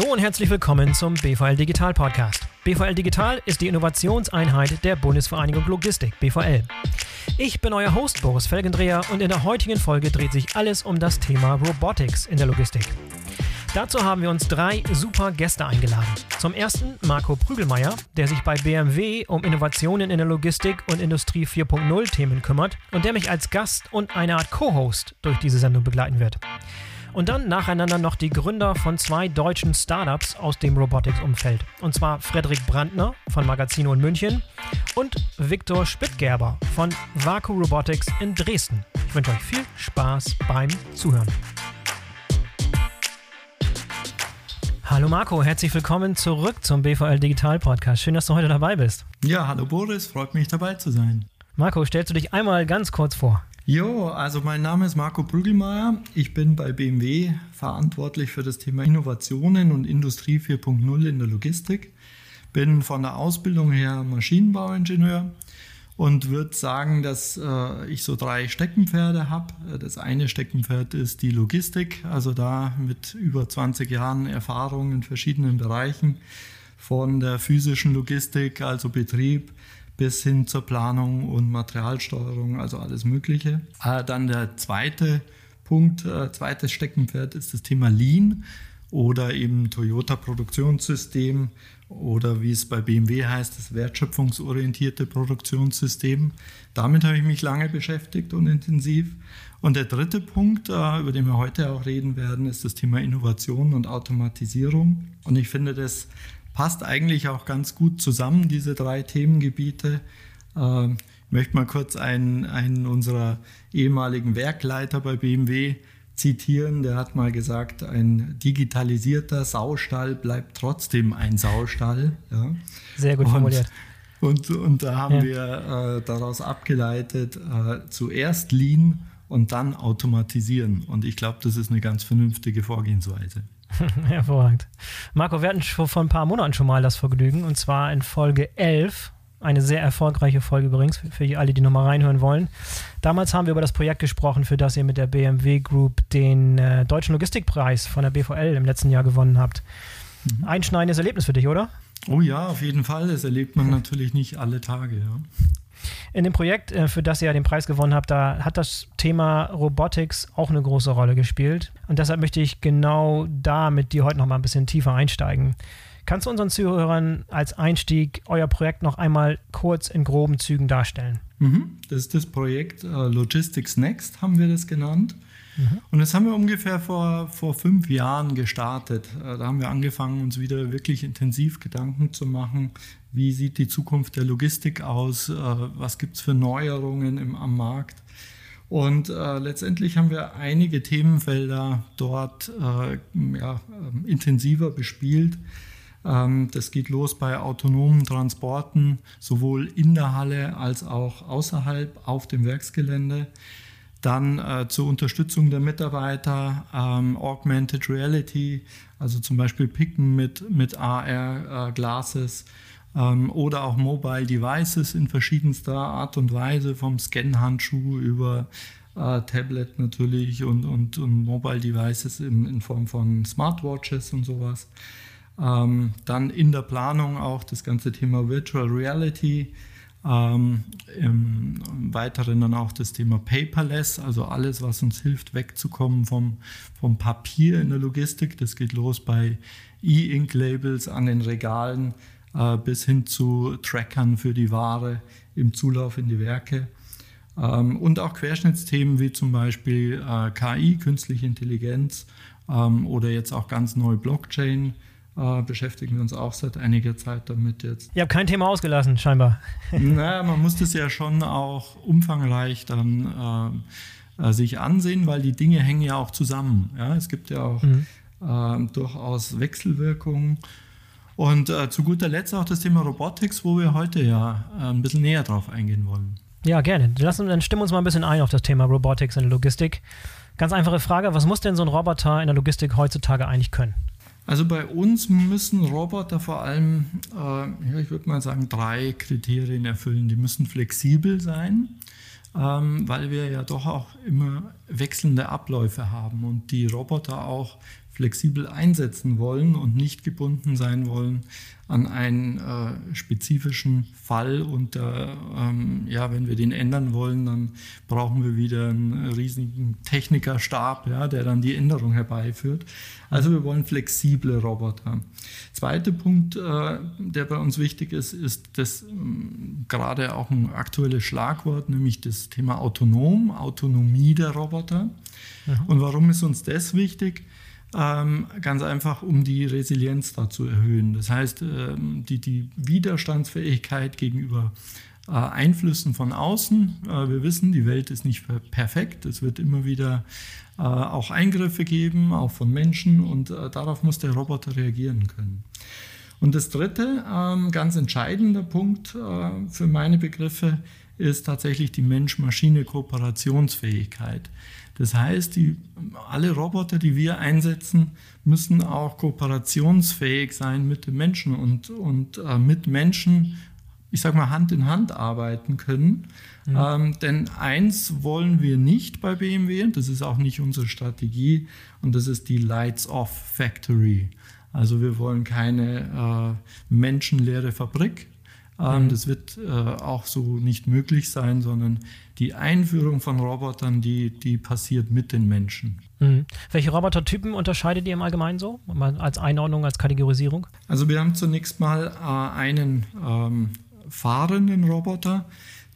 Hallo und herzlich willkommen zum BVL-Digital Podcast. BVL-Digital ist die Innovationseinheit der Bundesvereinigung Logistik, BVL. Ich bin euer Host Boris Felgendreher und in der heutigen Folge dreht sich alles um das Thema Robotics in der Logistik. Dazu haben wir uns drei super Gäste eingeladen. Zum ersten Marco Prügelmeier, der sich bei BMW um Innovationen in der Logistik und Industrie 4.0 Themen kümmert und der mich als Gast und eine Art Co-Host durch diese Sendung begleiten wird. Und dann nacheinander noch die Gründer von zwei deutschen Startups aus dem Robotics-Umfeld. Und zwar Frederik Brandner von Magazino in München und Viktor Splittgerber von Wacker Robotics in Dresden. Ich wünsche euch viel Spaß beim Zuhören. Hallo Marco, herzlich willkommen zurück zum BVL Digital Podcast. Schön, dass du heute dabei bist. Ja, hallo Boris, freut mich dabei zu sein. Marco, stellst du dich einmal ganz kurz vor? Jo, also mein Name ist Marco Prügelmeier. Ich bin bei BMW verantwortlich für das Thema Innovationen und Industrie 4.0 in der Logistik. Bin von der Ausbildung her Maschinenbauingenieur und würde sagen, dass ich so drei Steckenpferde habe. Das eine Steckenpferd ist die Logistik, also da mit über 20 Jahren Erfahrung in verschiedenen Bereichen, von der physischen Logistik, also Betrieb, bis hin zur Planung und Materialsteuerung, also alles Mögliche. Dann der zweite Punkt, zweites Steckenpferd ist das Thema Lean oder eben Toyota-Produktionssystem oder wie es bei BMW heißt, das wertschöpfungsorientierte Produktionssystem. Damit habe ich mich lange beschäftigt und intensiv. Und der dritte Punkt, über den wir heute auch reden werden, ist das Thema Innovation und Automatisierung. Und ich finde, das passt eigentlich auch ganz gut zusammen, diese drei Themengebiete. Ich möchte mal kurz einen unserer ehemaligen Werkleiter bei BMW zitieren. Der hat mal gesagt, ein digitalisierter Saustall bleibt trotzdem ein Saustall. Ja. Sehr gut formuliert. Und da haben wir daraus abgeleitet, zuerst Lean und dann automatisieren. Und ich glaube, das ist eine ganz vernünftige Vorgehensweise. Hervorragend. Marco, wir hatten vor ein paar Monaten schon mal das Vergnügen, und zwar in Folge 11, eine sehr erfolgreiche Folge übrigens, für alle, die nochmal reinhören wollen. Damals haben wir über das Projekt gesprochen, für das ihr mit der BMW Group den Deutschen Logistikpreis von der BVL im letzten Jahr gewonnen habt. Mhm. Einschneidendes Erlebnis für dich, oder? Oh ja, auf jeden Fall. Das erlebt man natürlich nicht alle Tage, ja. In dem Projekt, für das ihr den Preis gewonnen habt, da hat das Thema Robotics auch eine große Rolle gespielt. Und deshalb möchte ich genau da mit dir heute noch mal ein bisschen tiefer einsteigen. Kannst du unseren Zuhörern als Einstieg euer Projekt noch einmal kurz in groben Zügen darstellen? Das ist das Projekt Logistics Next, haben wir das genannt. Und das haben wir ungefähr vor 5 Jahren gestartet. Da haben wir angefangen, uns wieder wirklich intensiv Gedanken zu machen, wie sieht die Zukunft der Logistik aus, was gibt es für Neuerungen am Markt. Und letztendlich haben wir einige Themenfelder dort intensiver bespielt. Das geht los bei autonomen Transporten, sowohl in der Halle als auch außerhalb auf dem Werksgelände. Dann zur Unterstützung der Mitarbeiter, Augmented Reality, also zum Beispiel Picken mit AR-Glasses oder auch Mobile Devices in verschiedenster Art und Weise, vom Scan-Handschuh über Tablet natürlich und Mobile Devices in Form von Smartwatches und sowas. Dann in der Planung auch das ganze Thema Virtual Reality. Im Weiteren dann auch das Thema Paperless, also alles, was uns hilft, wegzukommen vom Papier in der Logistik. Das geht los bei E-Ink-Labels an den Regalen bis hin zu Trackern für die Ware im Zulauf in die Werke. Und auch Querschnittsthemen wie zum Beispiel KI, künstliche Intelligenz oder jetzt auch ganz neu Blockchain. Beschäftigen wir uns auch seit einiger Zeit damit jetzt. Ihr habt kein Thema ausgelassen, scheinbar. Naja, man muss das ja schon auch umfangreich dann sich ansehen, weil die Dinge hängen ja auch zusammen. Ja? Es gibt ja auch durchaus Wechselwirkungen. Und zu guter Letzt auch das Thema Robotics, wo wir heute ja ein bisschen näher drauf eingehen wollen. Ja, gerne. Dann stimmen wir uns mal ein bisschen ein auf das Thema Robotics in der Logistik. Ganz einfache Frage, was muss denn so ein Roboter in der Logistik heutzutage eigentlich können? Also bei uns müssen Roboter vor allem, ich würde mal sagen, 3 Kriterien erfüllen. Die müssen flexibel sein, weil wir ja doch auch immer wechselnde Abläufe haben und die Roboter auch flexibel einsetzen wollen und nicht gebunden sein wollen an einen spezifischen Fall. Und wenn wir den ändern wollen, dann brauchen wir wieder einen riesigen Technikerstab, ja, der dann die Änderung herbeiführt. Also wir wollen flexible Roboter. Zweiter Punkt, der bei uns wichtig ist, ist das gerade auch ein aktuelles Schlagwort, nämlich das Thema autonom, Autonomie der Roboter. Aha. Und warum ist uns das wichtig? Ganz einfach, um die Resilienz da zu erhöhen. Das heißt, die Widerstandsfähigkeit gegenüber Einflüssen von außen. Wir wissen, die Welt ist nicht perfekt. Es wird immer wieder auch Eingriffe geben, auch von Menschen. Und darauf muss der Roboter reagieren können. Und das dritte, ganz entscheidender Punkt für meine Begriffe, ist tatsächlich die Mensch-Maschine-Kooperationsfähigkeit. Das heißt, alle Roboter, die wir einsetzen, müssen auch kooperationsfähig sein mit den Menschen und mit Menschen, ich sag mal, Hand in Hand arbeiten können. Ja. Denn eins wollen wir nicht bei BMW, und das ist auch nicht unsere Strategie, und das ist die Lights-Off-Factory. Also wir wollen keine menschenleere Fabrik. Das wird auch so nicht möglich sein, sondern die Einführung von Robotern, die passiert mit den Menschen. Mhm. Welche Robotertypen unterscheidet ihr im Allgemeinen so? Als Einordnung, als Kategorisierung? Also wir haben zunächst mal einen fahrenden Roboter,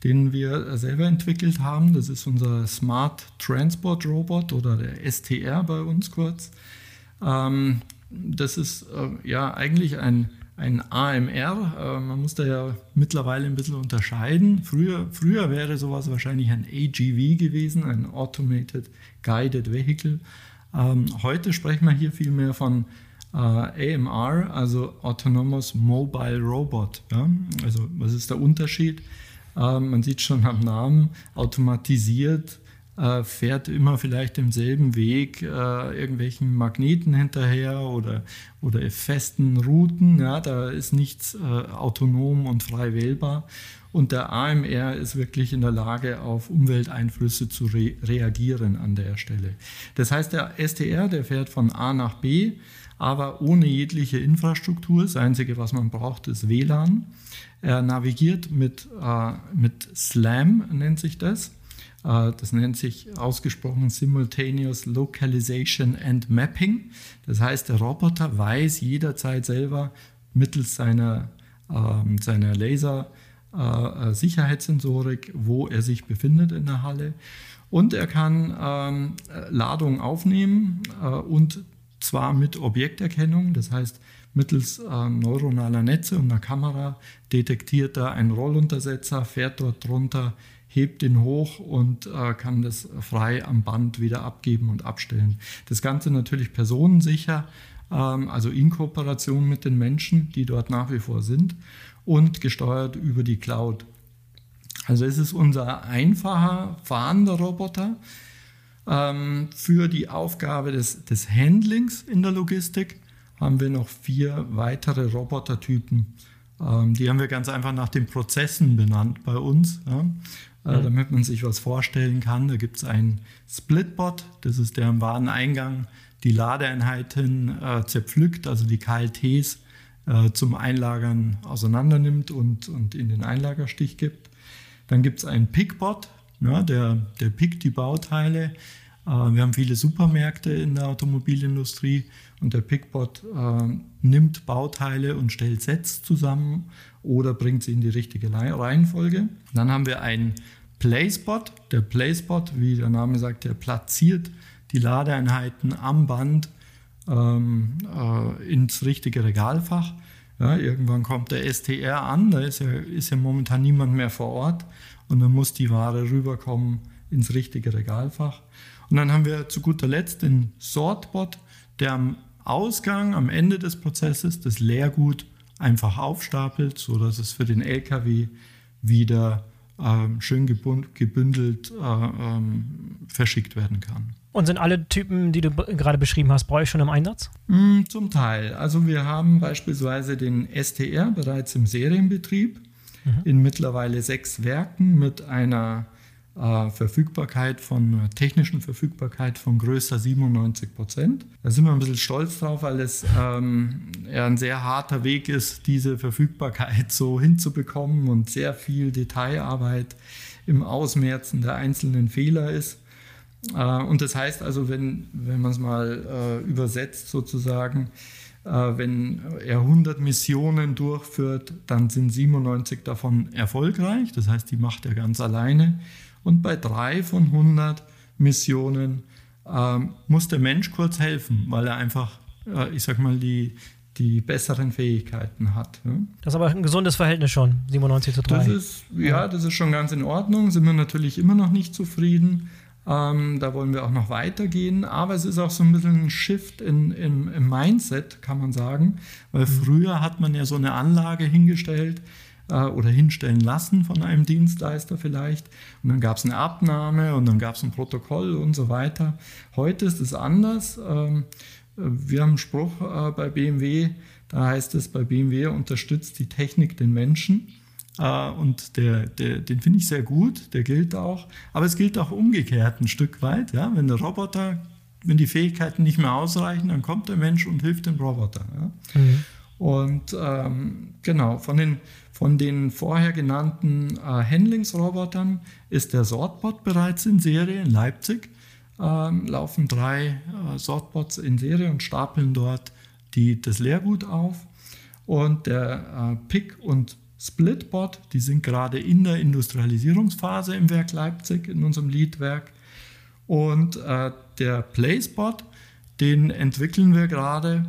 den wir selber entwickelt haben. Das ist unser Smart Transport Robot oder der STR bei uns kurz. Das ist eigentlich ein AMR, man muss da ja mittlerweile ein bisschen unterscheiden. Früher wäre sowas wahrscheinlich ein AGV gewesen, ein Automated Guided Vehicle. Heute sprechen wir hier vielmehr von AMR, also Autonomous Mobile Robot. Ja? Also was ist der Unterschied? Man sieht schon am Namen, automatisiert, fährt immer vielleicht demselben Weg irgendwelchen Magneten hinterher oder festen Routen. Ja, da ist nichts autonom und frei wählbar. Und der AMR ist wirklich in der Lage, auf Umwelteinflüsse zu reagieren an der Stelle. Das heißt, der STR, der fährt von A nach B, aber ohne jegliche Infrastruktur. Das Einzige, was man braucht, ist WLAN. Er navigiert mit SLAM, nennt sich das. Das nennt sich ausgesprochen Simultaneous Localization and Mapping. Das heißt, der Roboter weiß jederzeit selber mittels seiner Laser-Sicherheitssensorik, wo er sich befindet in der Halle. Und er kann Ladungen aufnehmen und zwar mit Objekterkennung, das heißt mittels neuronaler Netze und einer Kamera detektiert er einen Rolluntersetzer, fährt dort drunter, hebt ihn hoch und kann das frei am Band wieder abgeben und abstellen. Das Ganze natürlich personensicher, also in Kooperation mit den Menschen, die dort nach wie vor sind, und gesteuert über die Cloud. Also es ist unser einfacher, fahrender Roboter für die Aufgabe des Handlings in der Logistik. Haben wir noch 4 weitere Robotertypen. Die haben wir ganz einfach nach den Prozessen benannt bei uns, ja, damit man sich was vorstellen kann. Da gibt es einen Split-Bot, das ist der am Wareneingang die Ladeeinheiten zerpflückt, also die KLTs zum Einlagern auseinander nimmt und in den Einlagerstich gibt. Dann gibt es einen Pick-Bot, ja, der pickt die Bauteile. Wir haben viele Supermärkte in der Automobilindustrie und der Pick-Bot nimmt Bauteile und stellt Sets zusammen oder bringt sie in die richtige Reihenfolge. Dann haben wir einen PlaySpot. Der PlaySpot, wie der Name sagt, der platziert die Ladeeinheiten am Band ins richtige Regalfach. Ja, irgendwann kommt der STR an, da ist ja momentan niemand mehr vor Ort und dann muss die Ware rüberkommen ins richtige Regalfach. Und dann haben wir zu guter Letzt den Sortbot, der am Ausgang, am Ende des Prozesses das Leergut einfach aufstapelt, sodass es für den LKW wieder schön gebündelt verschickt werden kann. Und sind alle Typen, die du gerade beschrieben hast, bei euch schon im Einsatz? Zum Teil. Also wir haben beispielsweise den STR bereits im Serienbetrieb in mittlerweile 6 Werken mit einer Verfügbarkeit von technischen Verfügbarkeit von größer 97%. Da sind wir ein bisschen stolz drauf, weil es ja ein sehr harter Weg ist, diese Verfügbarkeit so hinzubekommen und sehr viel Detailarbeit im Ausmerzen der einzelnen Fehler ist. Und das heißt also, wenn man es mal übersetzt sozusagen, wenn er 100 Missionen durchführt, dann sind 97 davon erfolgreich. Das heißt, die macht er ganz alleine. Und bei 3 von 100 Missionen muss der Mensch kurz helfen, weil er einfach, ich sag mal, die besseren Fähigkeiten hat. Ja. Das ist aber ein gesundes Verhältnis schon, 97:3. Das ist schon ganz in Ordnung. Sind wir natürlich immer noch nicht zufrieden. Da wollen wir auch noch weitergehen, aber es ist auch so ein bisschen ein Shift im Mindset, kann man sagen, weil früher hat man ja so eine Anlage hingestellt oder hinstellen lassen von einem Dienstleister vielleicht und dann gab es eine Abnahme und dann gab es ein Protokoll und so weiter. Heute ist es anders. Wir haben einen Spruch bei BMW, da heißt es, bei BMW unterstützt die Technik den Menschen. Und den finde ich sehr gut, der gilt auch, aber es gilt auch umgekehrt ein Stück weit, ja? Wenn der Roboter, wenn die Fähigkeiten nicht mehr ausreichen, dann kommt der Mensch und hilft dem Roboter. Ja? Mhm. Und genau, von den vorher genannten Handlingsrobotern ist der Sortbot bereits in Serie in Leipzig, laufen 3 Sortbots in Serie und stapeln dort das Leergut auf und der Pick- und Split-Bot, die sind gerade in der Industrialisierungsphase im Werk Leipzig, in unserem Leadwerk. Und der PlaySpot, den entwickeln wir gerade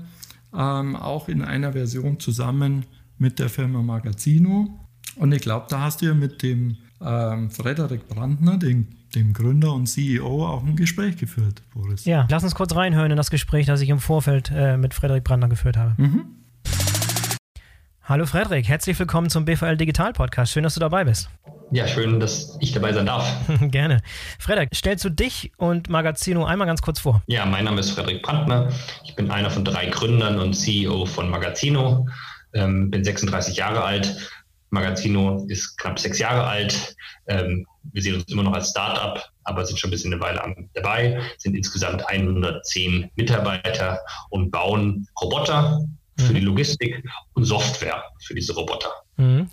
auch in einer Version zusammen mit der Firma Magazino. Und ich glaube, da hast du ja mit dem Frederik Brandner, dem Gründer und CEO, auch ein Gespräch geführt, Boris. Ja, lass uns kurz reinhören in das Gespräch, das ich im Vorfeld mit Frederik Brandner geführt habe. Mhm. Hallo Frederik, herzlich willkommen zum BVL-Digital-Podcast. Schön, dass du dabei bist. Ja, schön, dass ich dabei sein darf. Gerne. Frederik, stellst du dich und Magazino einmal ganz kurz vor? Ja, mein Name ist Frederik Brandner. Ich bin einer von 3 Gründern und CEO von Magazino. Bin 36 Jahre alt. Magazino ist knapp 6 Jahre alt. Wir sehen uns immer noch als Startup, aber sind schon ein bisschen eine Weile dabei. Sind insgesamt 110 Mitarbeiter und bauen Roboter für die Logistik und Software für diese Roboter.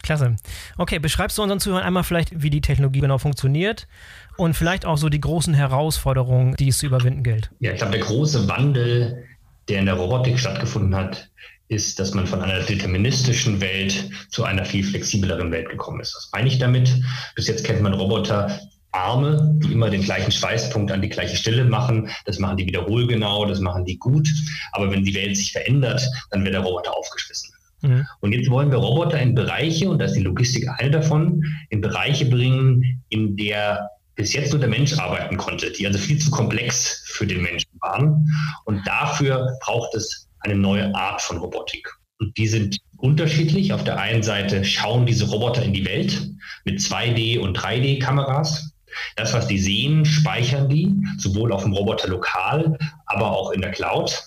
Klasse. Okay, beschreibst du unseren Zuhörern einmal vielleicht, wie die Technologie genau funktioniert und vielleicht auch so die großen Herausforderungen, die es zu überwinden gilt? Ja, ich glaube, der große Wandel, der in der Robotik stattgefunden hat, ist, dass man von einer deterministischen Welt zu einer viel flexibleren Welt gekommen ist. Was meine ich damit? Bis jetzt kennt man Roboterarme, die immer den gleichen Schweißpunkt an die gleiche Stelle machen. Das machen die wiederholgenau, das machen die gut. Aber wenn die Welt sich verändert, dann wird der Roboter aufgeschmissen. Mhm. Und jetzt wollen wir Roboter in Bereiche, und da ist die Logistik eine davon, in Bereiche bringen, in der bis jetzt nur der Mensch arbeiten konnte, die also viel zu komplex für den Menschen waren. Und dafür braucht es eine neue Art von Robotik. Und die sind unterschiedlich. Auf der einen Seite schauen diese Roboter in die Welt mit 2D- und 3D-Kameras. Das, was die sehen, speichern die, sowohl auf dem Roboter lokal, aber auch in der Cloud.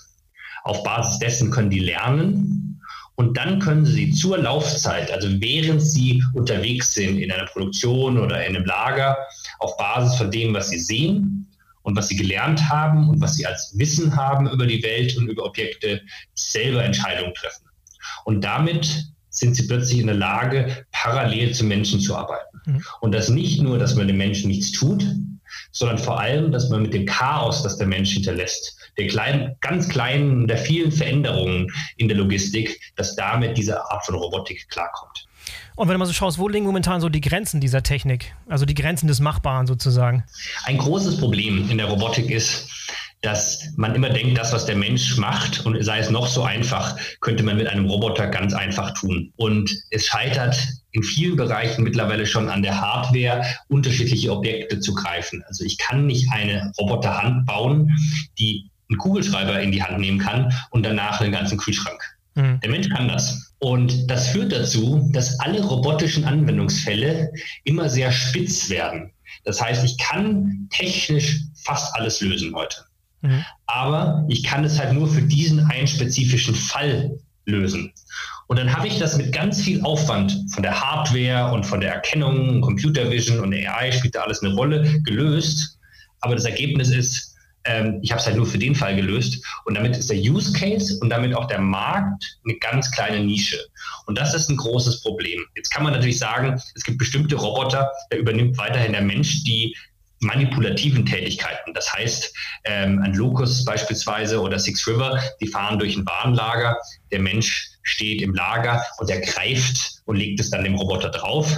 Auf Basis dessen können die lernen und dann können sie zur Laufzeit, also während sie unterwegs sind in einer Produktion oder in einem Lager, auf Basis von dem, was sie sehen und was sie gelernt haben und was sie als Wissen haben über die Welt und über Objekte, selber Entscheidungen treffen. Und damit sind sie plötzlich in der Lage, parallel zum Menschen zu arbeiten. Und das nicht nur, dass man dem Menschen nichts tut, sondern vor allem, dass man mit dem Chaos, das der Mensch hinterlässt, der ganz kleinen, der vielen Veränderungen in der Logistik, dass damit diese Art von Robotik klarkommt. Und wenn du mal so schaust, wo liegen momentan so die Grenzen dieser Technik, also die Grenzen des Machbaren sozusagen? Ein großes Problem in der Robotik ist, dass man immer denkt, das, was der Mensch macht, und sei es noch so einfach, könnte man mit einem Roboter ganz einfach tun. Und es scheitert in vielen Bereichen mittlerweile schon an der Hardware, unterschiedliche Objekte zu greifen. Also ich kann nicht eine Roboterhand bauen, die einen Kugelschreiber in die Hand nehmen kann und danach einen ganzen Kühlschrank. Mhm. Der Mensch kann das. Und das führt dazu, dass alle robotischen Anwendungsfälle immer sehr spitz werden. Das heißt, ich kann technisch fast alles lösen heute. Aber ich kann es halt nur für diesen einen spezifischen Fall lösen. Und dann habe ich das mit ganz viel Aufwand von der Hardware und von der Erkennung, Computer Vision und AI spielt da alles eine Rolle, gelöst. Aber das Ergebnis ist, ich habe es halt nur für den Fall gelöst. Und damit ist der Use Case und damit auch der Markt eine ganz kleine Nische. Und das ist ein großes Problem. Jetzt kann man natürlich sagen, es gibt bestimmte Roboter, da übernimmt weiterhin der Mensch die manipulativen Tätigkeiten. Das heißt, ein Locus beispielsweise oder Six River, die fahren durch ein Warenlager, der Mensch steht im Lager und der greift und legt es dann dem Roboter drauf.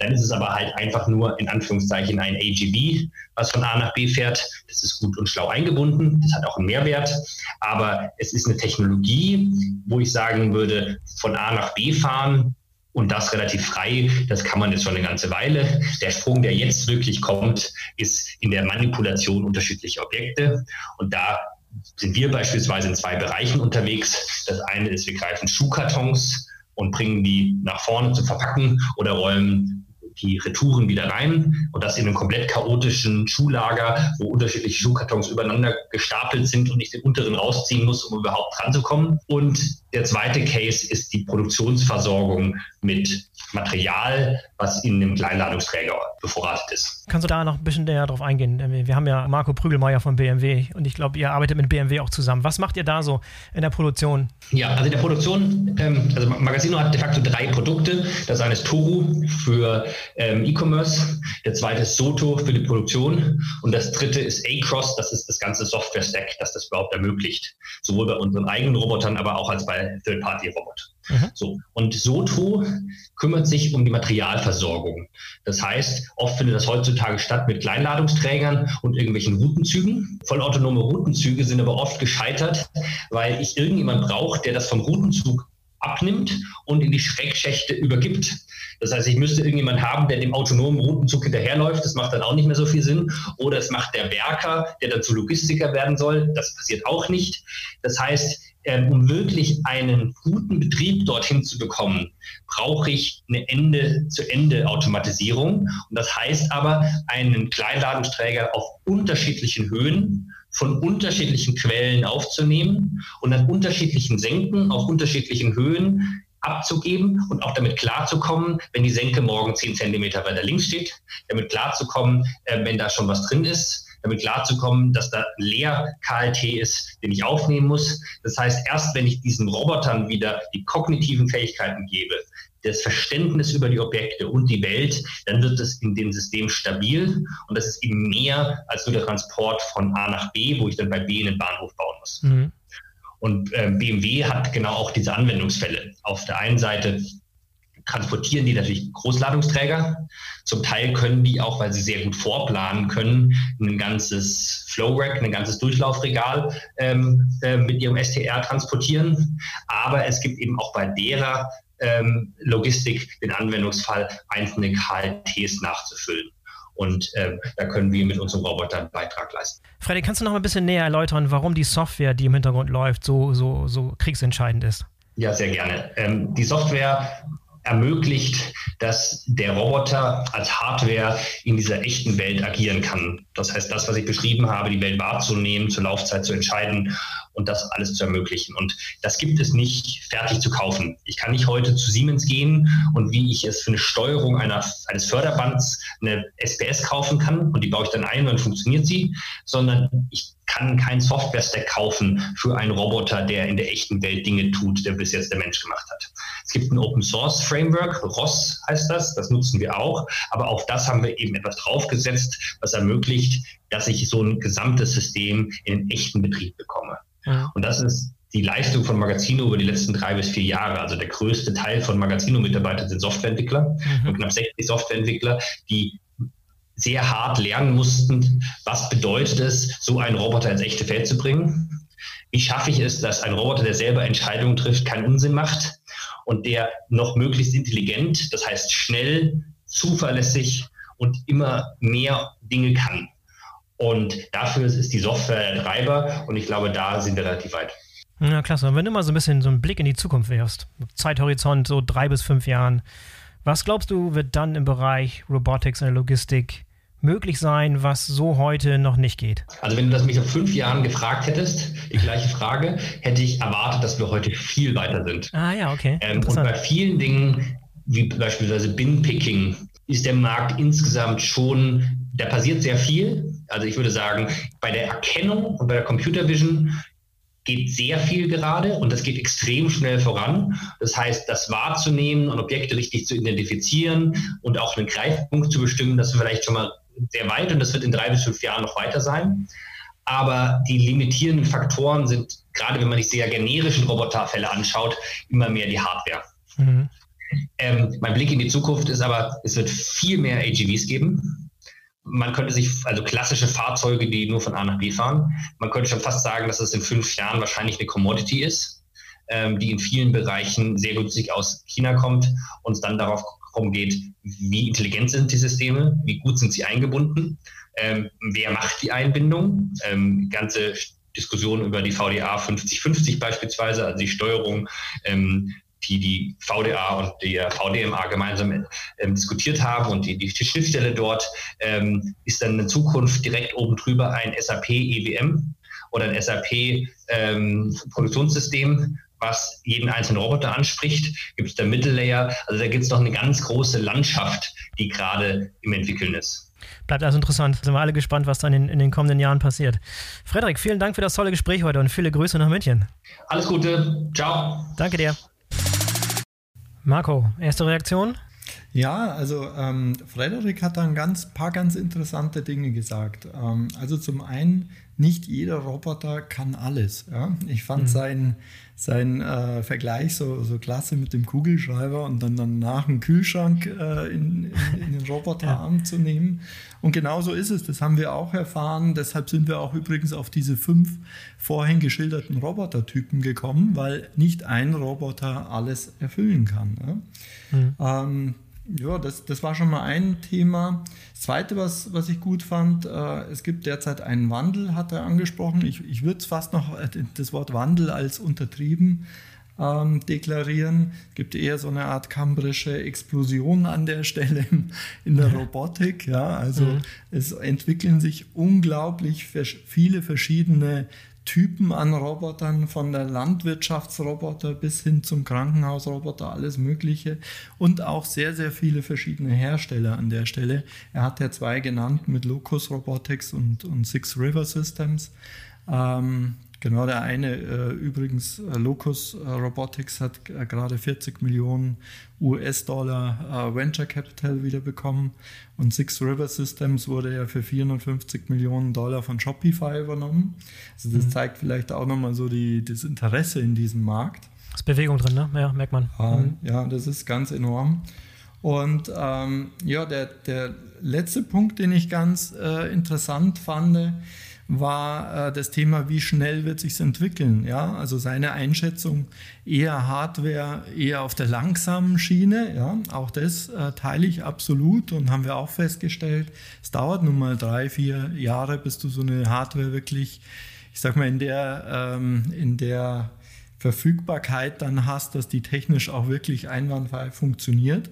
Dann ist es aber halt einfach nur in Anführungszeichen ein AGV, was von A nach B fährt. Das ist gut und schlau eingebunden, das hat auch einen Mehrwert, aber es ist eine Technologie, wo ich sagen würde, von A nach B fahren, und das relativ frei, das kann man jetzt schon eine ganze Weile. Der Sprung, der jetzt wirklich kommt, ist in der Manipulation unterschiedlicher Objekte. Und da sind wir beispielsweise in zwei Bereichen unterwegs. Das eine ist, wir greifen Schuhkartons und bringen die nach vorne zu verpacken oder räumen die Retouren wieder rein. Und das in einem komplett chaotischen Schuhlager, wo unterschiedliche Schuhkartons übereinander gestapelt sind und ich den unteren rausziehen muss, um überhaupt ranzukommen. Und der zweite Case ist die Produktionsversorgung mit Material, was in einem Kleinladungsträger bevorratet ist. Kannst du da noch ein bisschen näher drauf eingehen? Wir haben ja Marco Prügelmeier von BMW und ich glaube, ihr arbeitet mit BMW auch zusammen. Was macht ihr da so in der Produktion? Ja, also in der Produktion, also Magazino hat de facto drei Produkte. Das eine ist Toru für E-Commerce, der zweite ist Soto für die Produktion und das dritte ist A-Cross, das ist das ganze Software-Stack, das das überhaupt ermöglicht. Sowohl bei unseren eigenen Robotern, aber auch als bei Third-Party-Robotern. Mhm. So. Und Soto kümmert sich um die Materialversorgung. Das heißt, oft findet das heutzutage statt mit Kleinladungsträgern und irgendwelchen Routenzügen. Vollautonome Routenzüge sind aber oft gescheitert, weil ich irgendjemand brauche, der das vom Routenzug abnimmt und in die Schreckschächte übergibt. Das heißt, ich müsste irgendjemanden haben, der dem autonomen Routenzug hinterherläuft. Das macht dann auch nicht mehr so viel Sinn. Oder es macht der Werker, der dann zu Logistiker werden soll. Das passiert auch nicht. Das heißt, um wirklich einen guten Betrieb dorthin zu bekommen, brauche ich eine Ende-zu-Ende-Automatisierung. Und das heißt aber, einen Kleinladungsträger auf unterschiedlichen Höhen von unterschiedlichen Quellen aufzunehmen und an unterschiedlichen Senken auf unterschiedlichen Höhen abzugeben und auch damit klarzukommen, wenn die Senke morgen 10 cm weiter links steht, damit klarzukommen, wenn da schon was drin ist, damit klarzukommen, dass da leer KLT ist, den ich aufnehmen muss. Das heißt, erst wenn ich diesen Robotern wieder die kognitiven Fähigkeiten gebe, das Verständnis über die Objekte und die Welt, dann wird es in dem System stabil und das ist eben mehr als nur der Transport von A nach B, wo ich dann bei B einen Bahnhof bauen muss. Mhm. Und BMW hat genau auch diese Anwendungsfälle. Auf der einen Seite transportieren die natürlich Großladungsträger. Zum Teil können die auch, weil sie sehr gut vorplanen können, ein ganzes Flow-Rack, ein ganzes Durchlaufregal mit ihrem STR transportieren. Aber es gibt eben auch bei derer Logistik den Anwendungsfall, einzelne KLTs nachzufüllen. Und da können wir mit unserem Roboter einen Beitrag leisten. Frederik, kannst du noch mal ein bisschen näher erläutern, warum die Software, die im Hintergrund läuft, so kriegsentscheidend ist? Ja, sehr gerne. Die Software ermöglicht, dass der Roboter als Hardware in dieser echten Welt agieren kann. Das heißt, das, was ich beschrieben habe, die Welt wahrzunehmen, zur Laufzeit zu entscheiden und das alles zu ermöglichen. Und das gibt es nicht fertig zu kaufen. Ich kann nicht heute zu Siemens gehen und wie ich es für eine Steuerung eines Förderbands eine SPS kaufen kann und die baue ich dann ein und dann funktioniert sie, sondern ich kann kein Software-Stack kaufen für einen Roboter, der in der echten Welt Dinge tut, der bis jetzt der Mensch gemacht hat. Es gibt ein Open-Source-Framework, ROS heißt das, das nutzen wir auch, aber auf das haben wir eben etwas draufgesetzt, was ermöglicht, dass ich so ein gesamtes System in einen echten Betrieb bekomme. Ja. Und das ist die Leistung von Magazino über die letzten 3 bis 4 Jahre. Also der größte Teil von Magazino-Mitarbeitern sind Softwareentwickler, und knapp 60 Softwareentwickler, die sehr hart lernen mussten, was bedeutet es, so einen Roboter ins echte Feld zu bringen? Wie schaffe ich es, dass ein Roboter, der selber Entscheidungen trifft, keinen Unsinn macht und der noch möglichst intelligent, das heißt schnell, zuverlässig und immer mehr Dinge kann? Und dafür ist die Software der Treiber und ich glaube, da sind wir relativ weit. Na klasse, und wenn du mal so ein bisschen so einen Blick in die Zukunft wirfst, Zeithorizont so 3 bis 5 Jahren, was glaubst du, wird dann im Bereich Robotics und Logistik möglich sein, was so heute noch nicht geht? Also wenn du das mich vor 5 Jahren gefragt hättest, die gleiche Frage, hätte ich erwartet, dass wir heute viel weiter sind. Ah ja, okay. Und bei vielen Dingen, wie beispielsweise Bin-Picking, ist der Markt insgesamt schon, da passiert sehr viel. Also ich würde sagen, bei der Erkennung und bei der Computer Vision geht sehr viel gerade und das geht extrem schnell voran. Das heißt, das wahrzunehmen und Objekte richtig zu identifizieren und auch einen Greifpunkt zu bestimmen, das ist vielleicht schon mal sehr weit und das wird in 3 bis 5 Jahren noch weiter sein. Aber die limitierenden Faktoren sind, gerade wenn man sich sehr generischen Roboterfälle anschaut, immer mehr die Hardware. Mhm. Mein Blick in die Zukunft ist aber, es wird viel mehr AGVs geben. Man könnte sich, also klassische Fahrzeuge, die nur von A nach B fahren, man könnte schon fast sagen, dass es in 5 Jahren wahrscheinlich eine Commodity ist, die in vielen Bereichen sehr günstig aus China kommt und es dann darauf rumgeht, wie intelligent sind die Systeme, wie gut sind sie eingebunden, wer macht die Einbindung, ganze Diskussion über die VDA 5050 beispielsweise, also die Steuerung, die VDA und der VDMA gemeinsam diskutiert haben und die Schnittstelle dort, ist dann in Zukunft direkt oben drüber ein SAP EWM oder ein SAP Produktionssystem, was jeden einzelnen Roboter anspricht. Gibt es da Mittellayer? Also da gibt es noch eine ganz große Landschaft, die gerade im Entwickeln ist. Bleibt also interessant. Sind wir alle gespannt, was dann in den kommenden Jahren passiert. Frederik, vielen Dank für das tolle Gespräch heute und viele Grüße nach München. Alles Gute. Ciao. Danke dir. Marco, erste Reaktion? Ja, also Frederik hat da ein paar ganz interessante Dinge gesagt. Also zum einen, nicht jeder Roboter kann alles. Ja? Ich fand seinen Vergleich so klasse mit dem Kugelschreiber und dann danach einen Kühlschrank in den Roboterarm zu nehmen. Und genau so ist es. Das haben wir auch erfahren. Deshalb sind wir auch übrigens auf diese 5 vorhin geschilderten Robotertypen gekommen, weil nicht ein Roboter alles erfüllen kann. Ne? Ja, das war schon mal ein Thema. Das Zweite, was ich gut fand, es gibt derzeit einen Wandel, hat er angesprochen. Ich würde fast noch das Wort Wandel als untertrieben deklarieren. Es gibt eher so eine Art kambrische Explosion an der Stelle in der Robotik. Ja, also es entwickeln sich unglaublich viele verschiedene Typen an Robotern, von der Landwirtschaftsroboter bis hin zum Krankenhausroboter, alles Mögliche und auch sehr, sehr viele verschiedene Hersteller an der Stelle. Er hat ja 2 genannt mit Locus Robotics und Six River Systems. Genau, der eine übrigens, Locus Robotics hat gerade 40 Millionen US-Dollar Venture Capital wieder bekommen und Six River Systems wurde ja für 450 Millionen Dollar von Shopify übernommen. Also das zeigt vielleicht auch nochmal so das Interesse in diesem Markt. Ist Bewegung drin, ne? Ja, merkt man. Ja, das ist ganz enorm. Und der letzte Punkt, den ich ganz interessant fand, war das Thema, wie schnell wird sich's entwickeln. Ja? Also seine Einschätzung, eher Hardware, eher auf der langsamen Schiene. Ja? Auch das teile ich absolut und haben wir auch festgestellt. Es dauert nun mal 3-4 Jahre, bis du so eine Hardware wirklich, ich sag mal, in der Verfügbarkeit dann hast, dass die technisch auch wirklich einwandfrei funktioniert.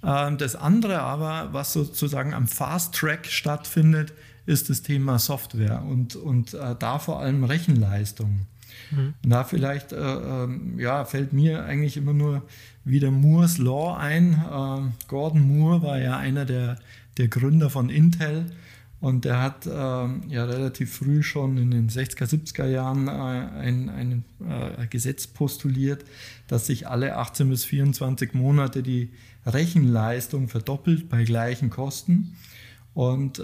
Das andere aber, was sozusagen am Fast Track stattfindet, ist das Thema Software und da vor allem Rechenleistung. Und da vielleicht fällt mir eigentlich immer nur wieder Moore's Law ein. Gordon Moore war ja einer der Gründer von Intel und der hat relativ früh schon in den 60er, 70er Jahren ein Gesetz postuliert, dass sich alle 18 bis 24 Monate die Rechenleistung verdoppelt bei gleichen Kosten. Und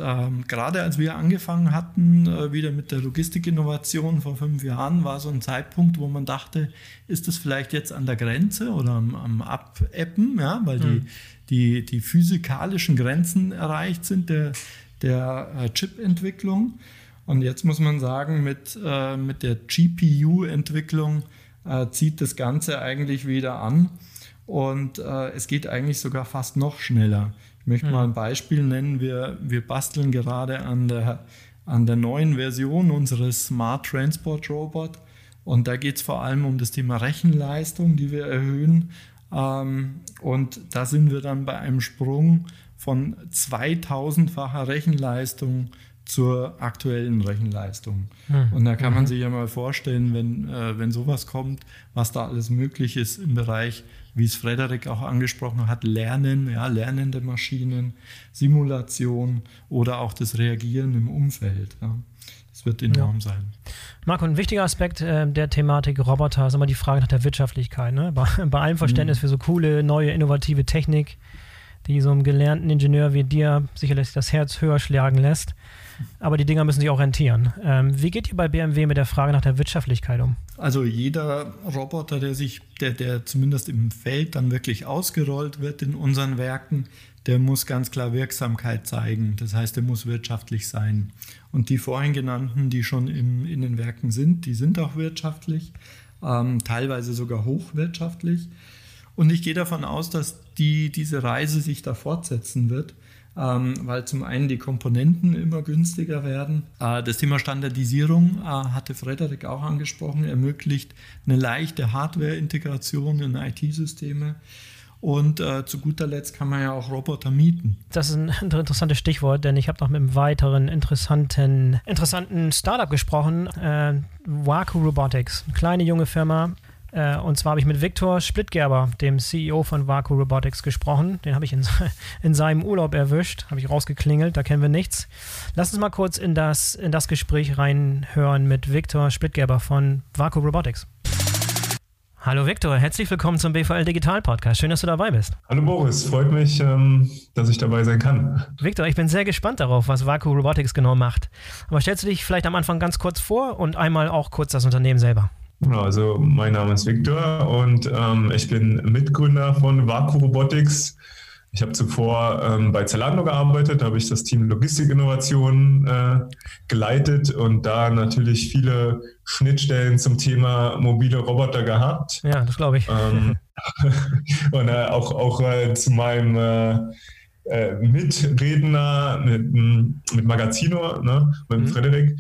gerade als wir angefangen hatten, wieder mit der Logistikinnovation vor 5 Jahren, war so ein Zeitpunkt, wo man dachte, ist das vielleicht jetzt an der Grenze oder am Abebben, ja, weil die physikalischen Grenzen erreicht sind der Chip-Entwicklung. Und jetzt muss man sagen, mit der GPU-Entwicklung zieht das Ganze eigentlich wieder an und es geht eigentlich sogar fast noch schneller. Ich möchte mal ein Beispiel nennen. Wir basteln gerade an der neuen Version unseres Smart Transport Robot und da geht es vor allem um das Thema Rechenleistung, die wir erhöhen, und da sind wir dann bei einem Sprung von 2000-facher Rechenleistung zur aktuellen Rechenleistung. Hm. Und da kann man sich ja mal vorstellen, wenn sowas kommt, was da alles möglich ist im Bereich, wie es Frederik auch angesprochen hat, Lernen, ja, lernende Maschinen, Simulation oder auch das Reagieren im Umfeld. Ja. Das wird enorm sein. Marco, ein wichtiger Aspekt der Thematik Roboter ist immer die Frage nach der Wirtschaftlichkeit. Ne? Bei allem Verständnis für so coole, neue, innovative Technik, die so einem gelernten Ingenieur wie dir sicherlich das Herz höher schlagen lässt. Aber die Dinger müssen sich auch rentieren. Wie geht ihr bei BMW mit der Frage nach der Wirtschaftlichkeit um? Also jeder Roboter, der zumindest im Feld dann wirklich ausgerollt wird in unseren Werken, der muss ganz klar Wirksamkeit zeigen. Das heißt, der muss wirtschaftlich sein. Und die vorhin genannten, die schon in den Werken sind, die sind auch wirtschaftlich, teilweise sogar hochwirtschaftlich. Und ich gehe davon aus, dass diese Reise sich da fortsetzen wird, weil zum einen die Komponenten immer günstiger werden. Das Thema Standardisierung hatte Frederik auch angesprochen, ermöglicht eine leichte Hardware-Integration in IT-Systeme. Und zu guter Letzt kann man ja auch Roboter mieten. Das ist ein interessantes Stichwort, denn ich habe noch mit einem weiteren interessanten Startup gesprochen, Wacker Robotics, eine kleine junge Firma. Und zwar habe ich mit Viktor Splittgerber, dem CEO von Wacker Robotics, gesprochen. Den habe ich in seinem Urlaub erwischt, habe ich rausgeklingelt, da kennen wir nichts. Lass uns mal kurz in das Gespräch reinhören mit Viktor Splittgerber von Wacker Robotics. Hallo Viktor, herzlich willkommen zum BVL-Digital-Podcast. Schön, dass du dabei bist. Hallo Boris, freut mich, dass ich dabei sein kann. Viktor, ich bin sehr gespannt darauf, was Wacker Robotics genau macht. Aber stellst du dich vielleicht am Anfang ganz kurz vor und einmal auch kurz das Unternehmen selber. Also mein Name ist Viktor und ich bin Mitgründer von Wacker Robotics. Ich habe zuvor bei Zalando gearbeitet, da habe ich das Team Logistikinnovation geleitet und da natürlich viele Schnittstellen zum Thema mobile Roboter gehabt. Ja, das glaube ich. Und auch zu meinem Mitredner mit Magazino, ne, mit Frederik.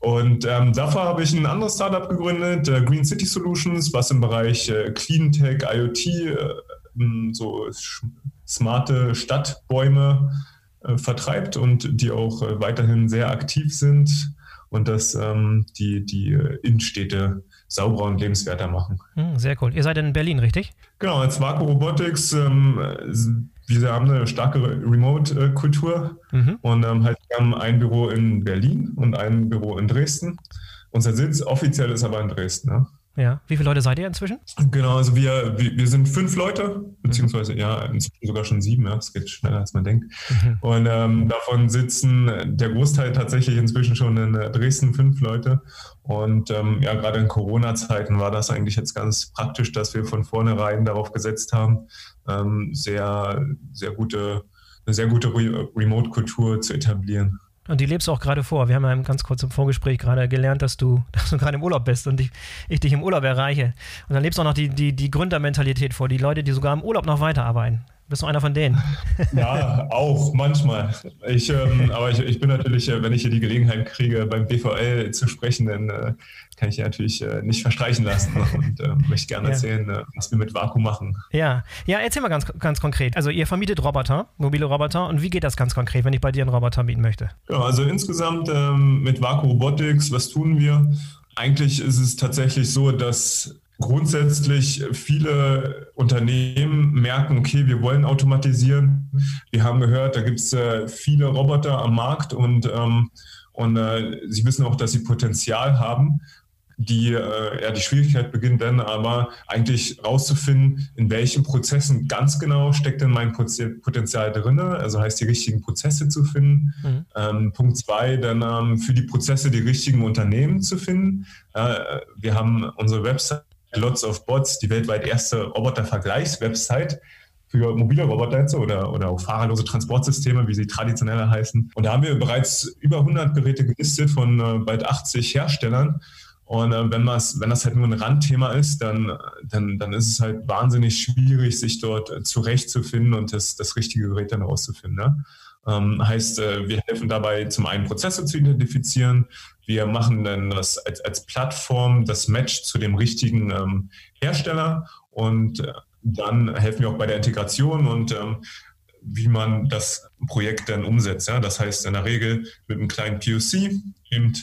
Und dafür habe ich ein anderes Startup gegründet, Green City Solutions, was im Bereich Clean Tech, IoT, so smarte Stadtbäume vertreibt und die auch weiterhin sehr aktiv sind und dass die Innenstädte sauberer und lebenswerter machen. Sehr cool. Ihr seid in Berlin, richtig? Genau, als Wacker Robotics, wir haben eine starke Remote-Kultur und wir haben ein Büro in Berlin und ein Büro in Dresden. Unser Sitz offiziell ist aber in Dresden. Ne? Ja, wie viele Leute seid ihr inzwischen? Genau, also wir sind 5 Leute, beziehungsweise inzwischen sogar schon 7, ja, es geht schneller als man denkt. Und davon sitzen der Großteil tatsächlich inzwischen schon in Dresden 5 Leute. Und gerade in Corona-Zeiten war das eigentlich jetzt ganz praktisch, dass wir von vornherein darauf gesetzt haben, eine sehr gute Remote-Kultur zu etablieren. Und die lebst du auch gerade vor. Wir haben ja ganz kurz im Vorgespräch gerade gelernt, dass du gerade im Urlaub bist und ich dich im Urlaub erreiche. Und dann lebst du auch noch die Gründermentalität vor, die Leute, die sogar im Urlaub noch weiterarbeiten. Bist du einer von denen? Ja, auch manchmal. Aber ich bin natürlich, wenn ich hier die Gelegenheit kriege, beim BVL zu sprechen, dann kann ich natürlich nicht verstreichen lassen und möchte gerne erzählen, was wir mit Wacker machen. Ja, erzähl mal ganz konkret. Also ihr vermietet Roboter, mobile Roboter. Und wie geht das ganz konkret, wenn ich bei dir einen Roboter mieten möchte? Ja, also insgesamt mit Wacker Robotics, was tun wir? Eigentlich ist es tatsächlich so, dass grundsätzlich viele Unternehmen merken, okay, wir wollen automatisieren. Wir haben gehört, da gibt es viele Roboter am Markt und sie wissen auch, dass sie Potenzial haben. Die Schwierigkeit beginnt dann aber eigentlich rauszufinden, in welchen Prozessen ganz genau steckt denn mein Potenzial drin, also heißt die richtigen Prozesse zu finden. Punkt 2, dann für die Prozesse die richtigen Unternehmen zu finden. Wir haben unsere Website Lots of Bots, die weltweit erste Roboter-Vergleichs-Website für mobile Roboter oder auch fahrerlose Transportsysteme, wie sie traditioneller heißen. Und da haben wir bereits über 100 Geräte gelistet von bald 80 Herstellern. Und wenn das halt nur ein Randthema ist, dann ist es halt wahnsinnig schwierig, sich dort zurechtzufinden und das richtige Gerät dann rauszufinden. Ne? Wir helfen dabei, zum einen Prozesse zu identifizieren. Wir machen dann das als Plattform das Match zu dem richtigen Hersteller und dann helfen wir auch bei der Integration und wie man das Projekt dann umsetzt. Ja? Das heißt in der Regel mit einem kleinen POC, eben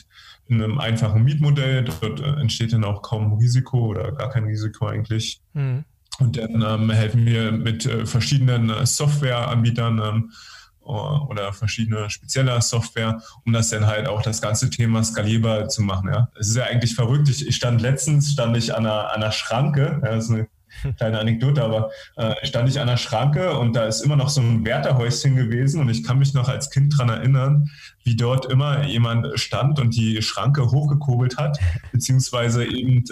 in einem einfachen Mietmodell, dort entsteht dann auch kaum Risiko oder gar kein Risiko eigentlich. Mhm. Und dann helfen wir mit verschiedenen Softwareanbietern oder verschiedene spezieller Software, um das dann halt auch das ganze Thema skalierbar zu machen. Ja? Es ist ja eigentlich verrückt. Ich stand letztens an einer Schranke, ja, das ist eine kleine Anekdote, aber stand ich an der Schranke und da ist immer noch so ein Wärterhäuschen gewesen und ich kann mich noch als Kind daran erinnern, wie dort immer jemand stand und die Schranke hochgekurbelt hat, beziehungsweise eben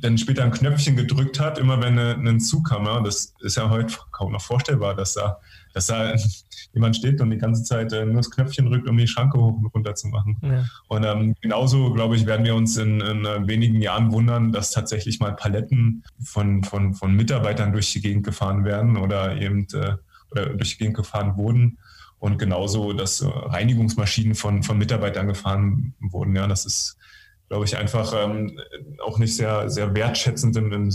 dann später ein Knöpfchen gedrückt hat, immer wenn ein Zug kam. Ja? Das ist ja heute kaum noch vorstellbar, dass da jemand steht und die ganze Zeit nur das Knöpfchen drückt, um die Schranke hoch und runter zu machen. Ja. Und genauso, glaube ich, werden wir uns in wenigen Jahren wundern, dass tatsächlich mal Paletten von Mitarbeitern durch die Gegend gefahren werden oder eben durch die Gegend gefahren wurden. Und genauso, dass Reinigungsmaschinen von Mitarbeitern gefahren wurden. Ja, das ist, glaube ich, einfach auch nicht sehr, sehr wertschätzend in dem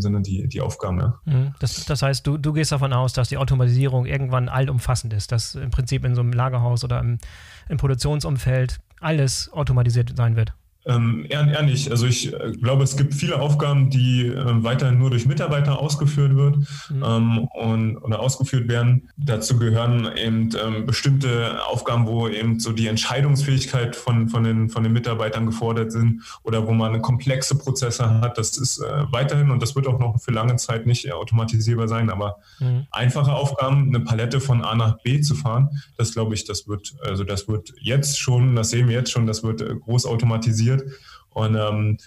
Sinne die Aufgabe. Ja. Das heißt, du gehst davon aus, dass die Automatisierung irgendwann allumfassend ist, dass im Prinzip in so einem Lagerhaus oder im Produktionsumfeld alles automatisiert sein wird? Eher nicht. Also ich glaube, es gibt viele Aufgaben, die weiterhin nur durch Mitarbeiter ausgeführt wird oder ausgeführt werden. Dazu gehören eben bestimmte Aufgaben, wo eben so die Entscheidungsfähigkeit von den Mitarbeitern gefordert sind oder wo man komplexe Prozesse hat. Das ist weiterhin und das wird auch noch für lange Zeit nicht automatisierbar sein, aber einfache Aufgaben, eine Palette von A nach B zu fahren, das glaube ich, das wird groß automatisiert. Und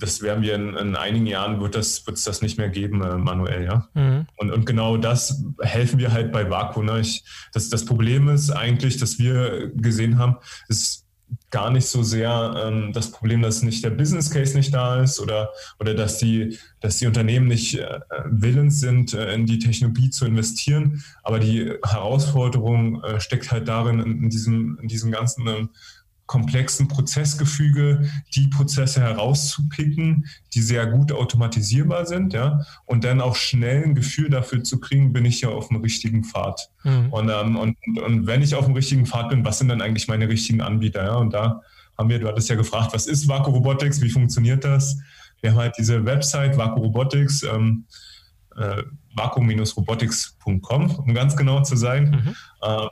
das werden wir in einigen Jahren, wird es das nicht mehr geben manuell, ja. Mhm. Und genau das helfen wir halt bei Wacker, ne? Das Problem ist eigentlich, dass wir gesehen haben, ist gar nicht so sehr das Problem, dass nicht der Business Case nicht da ist oder dass die Unternehmen nicht willens sind, in die Technologie zu investieren. Aber die Herausforderung steckt halt darin, in diesem ganzen komplexen Prozessgefüge, die Prozesse herauszupicken, die sehr gut automatisierbar sind, ja, und dann auch schnell ein Gefühl dafür zu kriegen, bin ich ja auf dem richtigen Pfad. Mhm. Und wenn ich auf dem richtigen Pfad bin, was sind dann eigentlich meine richtigen Anbieter? Ja? Und da haben wir, du hattest ja gefragt, was ist Wacker Robotics, wie funktioniert das? Wir haben halt diese Website Wacker Robotics, wacker-robotics.com, um ganz genau zu sein,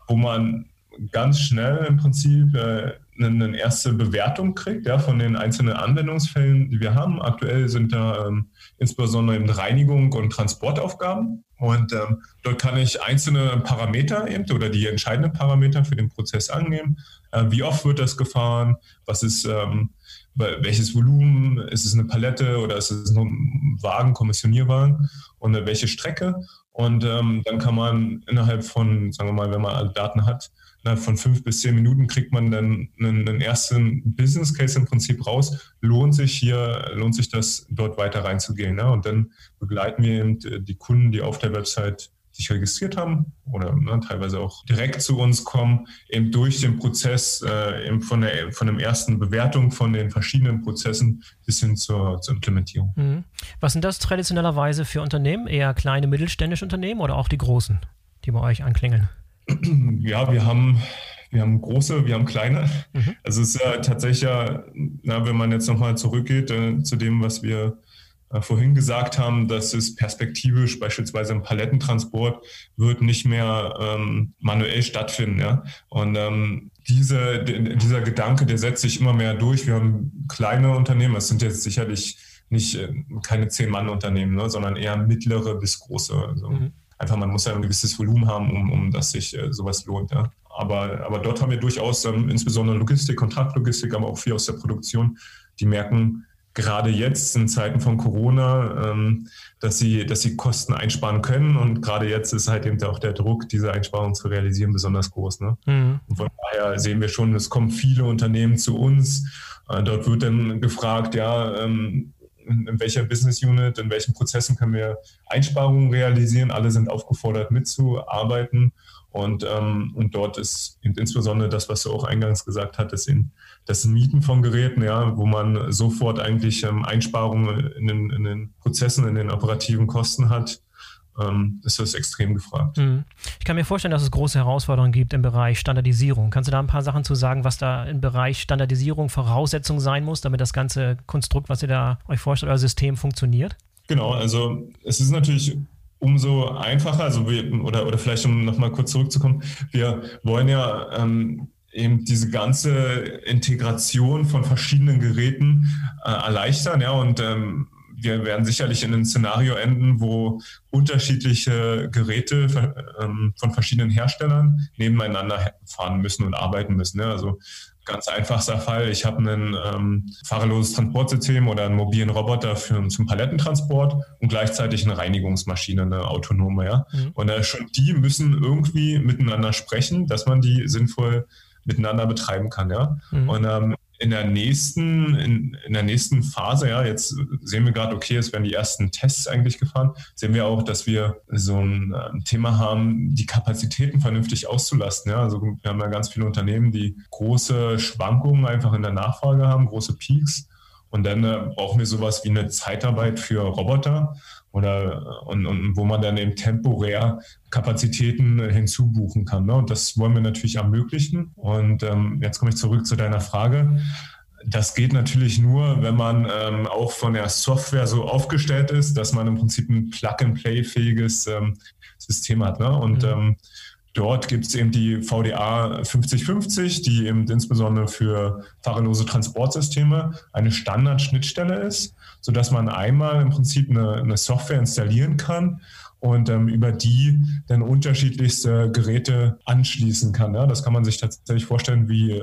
wo man ganz schnell im Prinzip eine erste Bewertung kriegt, ja, von den einzelnen Anwendungsfällen, die wir haben. Aktuell sind da insbesondere eben Reinigung und Transportaufgaben. Und dort kann ich einzelne Parameter eben oder die entscheidenden Parameter für den Prozess angeben. Wie oft wird das gefahren? Was ist welches Volumen? Ist es eine Palette oder ist es nur ein Wagen, Kommissionierwagen? Und welche Strecke? Und dann kann man innerhalb von, sagen wir mal, wenn man alle Daten hat, von 5 bis 10 Minuten kriegt man dann einen ersten Business Case im Prinzip raus. Lohnt sich das, dort weiter reinzugehen. Ne? Und dann begleiten wir eben die Kunden, die auf der Website sich registriert haben oder, ne, teilweise auch direkt zu uns kommen, eben durch den Prozess, eben von der ersten Bewertung von den verschiedenen Prozessen bis hin zur Implementierung. Mhm. Was sind das traditionellerweise für Unternehmen? Eher kleine, mittelständische Unternehmen oder auch die großen, die bei euch anklingeln? Ja, wir haben große, wir haben kleine. Mhm. Also es ist ja tatsächlich, wenn man jetzt nochmal zurückgeht zu dem, was wir vorhin gesagt haben, dass es perspektivisch beispielsweise im Palettentransport wird nicht mehr manuell stattfinden. Ja? Und dieser Gedanke, der setzt sich immer mehr durch. Wir haben kleine Unternehmen, das sind jetzt sicherlich keine 10-Mann-Unternehmen, ne, sondern eher mittlere bis große. Also. Mhm. Einfach, man muss ja ein gewisses Volumen haben, um dass sich sowas lohnt. Ja. Aber dort haben wir durchaus insbesondere Logistik, Kontraktlogistik, aber auch viel aus der Produktion, die merken, gerade jetzt in Zeiten von Corona, dass sie Kosten einsparen können. Und gerade jetzt ist halt eben auch der Druck, diese Einsparungen zu realisieren, besonders groß. Ne? Mhm. Und von daher sehen wir schon, es kommen viele Unternehmen zu uns. Dort wird dann gefragt, ja, in welcher Business Unit, in welchen Prozessen können wir Einsparungen realisieren. Alle sind aufgefordert, mitzuarbeiten. Und dort ist insbesondere das, was du auch eingangs gesagt hattest, das Mieten von Geräten, ja, wo man sofort eigentlich Einsparungen in den Prozessen, in den operativen Kosten hat, ist das extrem gefragt. Ich kann mir vorstellen, dass es große Herausforderungen gibt im Bereich Standardisierung. Kannst du da ein paar Sachen zu sagen, was da im Bereich Standardisierung Voraussetzung sein muss, damit das ganze Konstrukt, was ihr da euch vorstellt, euer System funktioniert? Genau, also es ist natürlich umso einfacher, also oder vielleicht um nochmal kurz zurückzukommen, wir wollen ja eben diese ganze Integration von verschiedenen Geräten erleichtern, ja, und wir werden sicherlich in einem Szenario enden, wo unterschiedliche Geräte von verschiedenen Herstellern nebeneinander fahren müssen und arbeiten müssen. Also ganz einfachster Fall, ich habe ein fahrerloses Transportsystem oder einen mobilen Roboter zum Palettentransport und gleichzeitig eine Reinigungsmaschine, eine autonome. Ja? Mhm. Und schon die müssen irgendwie miteinander sprechen, dass man die sinnvoll miteinander betreiben kann. Ja? Mhm. Und in der nächsten Phase, ja, jetzt sehen wir gerade, okay, es werden die ersten Tests eigentlich gefahren, sehen wir auch, dass wir so ein Thema haben, die Kapazitäten vernünftig auszulasten. Ja. Also wir haben ja ganz viele Unternehmen, die große Schwankungen einfach in der Nachfrage haben, große Peaks. Und dann brauchen wir sowas wie eine Zeitarbeit für Roboter und wo man dann eben temporär Kapazitäten hinzubuchen kann. Ne? Und das wollen wir natürlich ermöglichen. Und jetzt komme ich zurück zu deiner Frage. Das geht natürlich nur, wenn man auch von der Software so aufgestellt ist, dass man im Prinzip ein Plug-and-Play-fähiges System hat. Ne? Und dort gibt es eben die VDA 5050, die eben insbesondere für fahrerlose Transportsysteme eine Standardschnittstelle ist, sodass man einmal im Prinzip eine Software installieren kann und über die dann unterschiedlichste Geräte anschließen kann. Ja? Das kann man sich tatsächlich vorstellen wie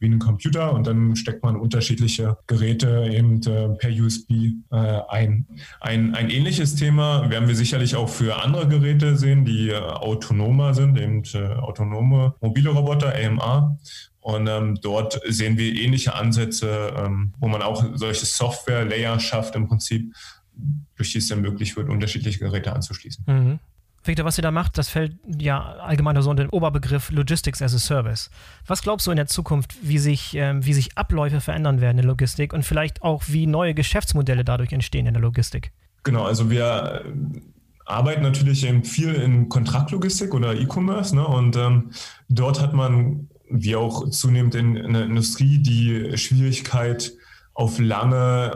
einen Computer, und dann steckt man unterschiedliche Geräte eben per USB ein. Ein ähnliches Thema werden wir sicherlich auch für andere Geräte sehen, die autonomer sind, eben autonome mobile Roboter, AMR. Und dort sehen wir ähnliche Ansätze, wo man auch solche Software-Layer schafft im Prinzip, durch die es dann möglich wird, unterschiedliche Geräte anzuschließen. Mhm. Victor, was ihr da macht, das fällt ja allgemein so unter den Oberbegriff Logistics as a Service. Was glaubst du in der Zukunft, wie sich Abläufe verändern werden in der Logistik und vielleicht auch, wie neue Geschäftsmodelle dadurch entstehen in der Logistik? Genau, also wir arbeiten natürlich eben viel in Kontraktlogistik oder E-Commerce, ne? Und dort hat man, wie auch zunehmend in der Industrie, die Schwierigkeit, auf lange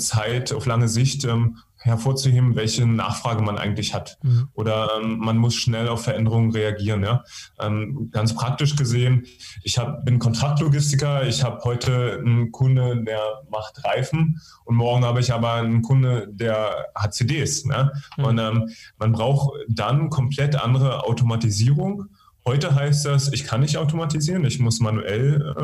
Sicht hervorzuheben, welche Nachfrage man eigentlich hat. Mhm. Oder man muss schnell auf Veränderungen reagieren. Ja? Ganz praktisch gesehen, bin Kontraktlogistiker, ich habe heute einen Kunde, der macht Reifen, und morgen habe ich aber einen Kunde, der hat CDs. Ne? Mhm. Und man braucht dann komplett andere Automatisierung. Heute heißt das, ich kann nicht automatisieren, ich muss manuell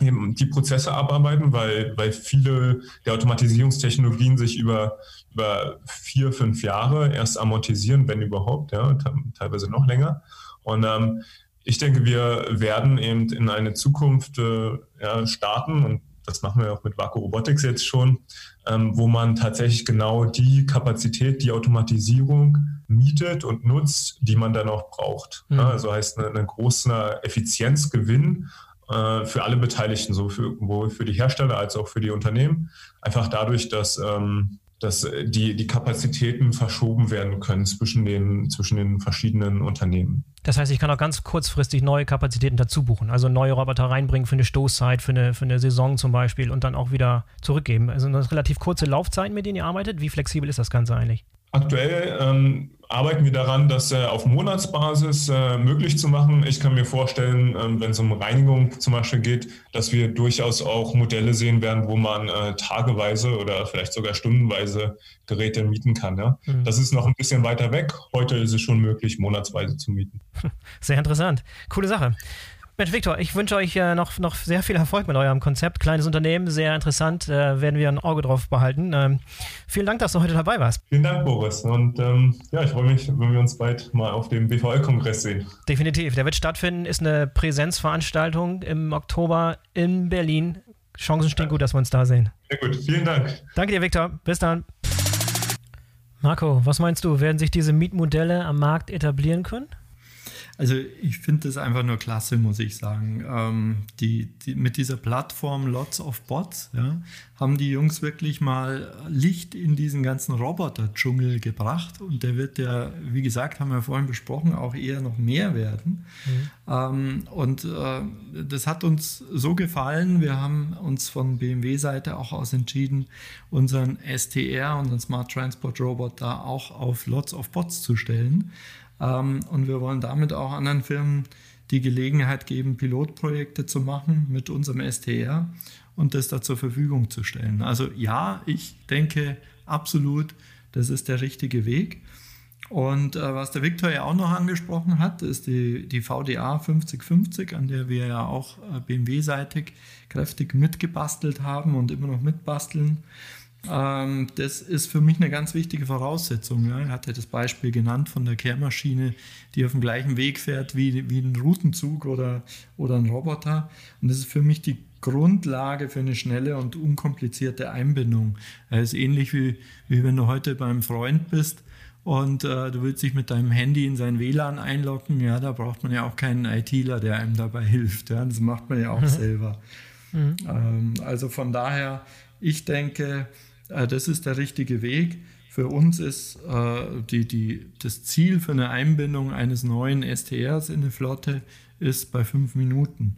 die Prozesse abarbeiten, weil viele der Automatisierungstechnologien sich über 4-5 Jahre erst amortisieren, wenn überhaupt, ja, teilweise noch länger. Und ich denke, wir werden eben in eine Zukunft starten, und das machen wir auch mit Wacker Robotics jetzt schon, wo man tatsächlich genau die Kapazität, die Automatisierung mietet und nutzt, die man dann auch braucht. Mhm. Also heißt ein großer Effizienzgewinn für alle Beteiligten, sowohl für die Hersteller als auch für die Unternehmen, einfach dadurch, dass die Kapazitäten verschoben werden können zwischen den verschiedenen Unternehmen. Das heißt, ich kann auch ganz kurzfristig neue Kapazitäten dazu buchen, also neue Roboter reinbringen für eine Stoßzeit, für eine Saison zum Beispiel, und dann auch wieder zurückgeben. Also eine relativ kurze Laufzeit, mit denen ihr arbeitet. Wie flexibel ist das Ganze eigentlich? Aktuell arbeiten wir daran, das auf Monatsbasis möglich zu machen. Ich kann mir vorstellen, wenn es um Reinigung zum Beispiel geht, dass wir durchaus auch Modelle sehen werden, wo man tageweise oder vielleicht sogar stundenweise Geräte mieten kann. Ja? Mhm. Das ist noch ein bisschen weiter weg. Heute ist es schon möglich, monatsweise zu mieten. Sehr interessant. Coole Sache. Mensch, Victor, ich wünsche euch noch sehr viel Erfolg mit eurem Konzept. Kleines Unternehmen, sehr interessant, werden wir ein Auge drauf behalten. Vielen Dank, dass du heute dabei warst. Vielen Dank, Boris. Und ich freue mich, wenn wir uns bald mal auf dem BVL-Kongress sehen. Definitiv, der wird stattfinden, ist eine Präsenzveranstaltung im Oktober in Berlin. Chancen stehen gut, dass wir uns da sehen. Sehr gut, vielen Dank. Danke dir, Victor. Bis dann. Marco, was meinst du, werden sich diese Mietmodelle am Markt etablieren können? Also ich finde das einfach nur klasse, muss ich sagen. Mit dieser Plattform Lots of Bots, ja, haben die Jungs wirklich mal Licht in diesen ganzen Roboter-Dschungel gebracht. Und der wird ja, wie gesagt, haben wir vorhin besprochen, auch eher noch mehr werden. Mhm. Das hat uns so gefallen. Wir haben uns von BMW-Seite auch aus entschieden, unseren STR, unseren Smart Transport Robot, da auch auf Lots of Bots zu stellen. Und wir wollen damit auch anderen Firmen die Gelegenheit geben, Pilotprojekte zu machen mit unserem STR und das da zur Verfügung zu stellen. Also ja, ich denke absolut, das ist der richtige Weg. Und was der Viktor ja auch noch angesprochen hat, ist die VDA 5050, an der wir ja auch BMW-seitig kräftig mitgebastelt haben und immer noch mitbasteln. Das ist für mich eine ganz wichtige Voraussetzung. Ja. Er hatte das Beispiel genannt von der Kehrmaschine, die auf dem gleichen Weg fährt wie ein Routenzug oder ein Roboter. Und das ist für mich die Grundlage für eine schnelle und unkomplizierte Einbindung. Es ist ähnlich wie wenn du heute beim Freund bist und du willst dich mit deinem Handy in sein WLAN einloggen. Ja, da braucht man ja auch keinen ITler, der einem dabei hilft. Ja. Das macht man ja auch selber. Mhm. Also von daher, ich denke, das ist der richtige Weg. Für uns ist das Ziel für eine Einbindung eines neuen STRs in eine Flotte ist bei 5 Minuten.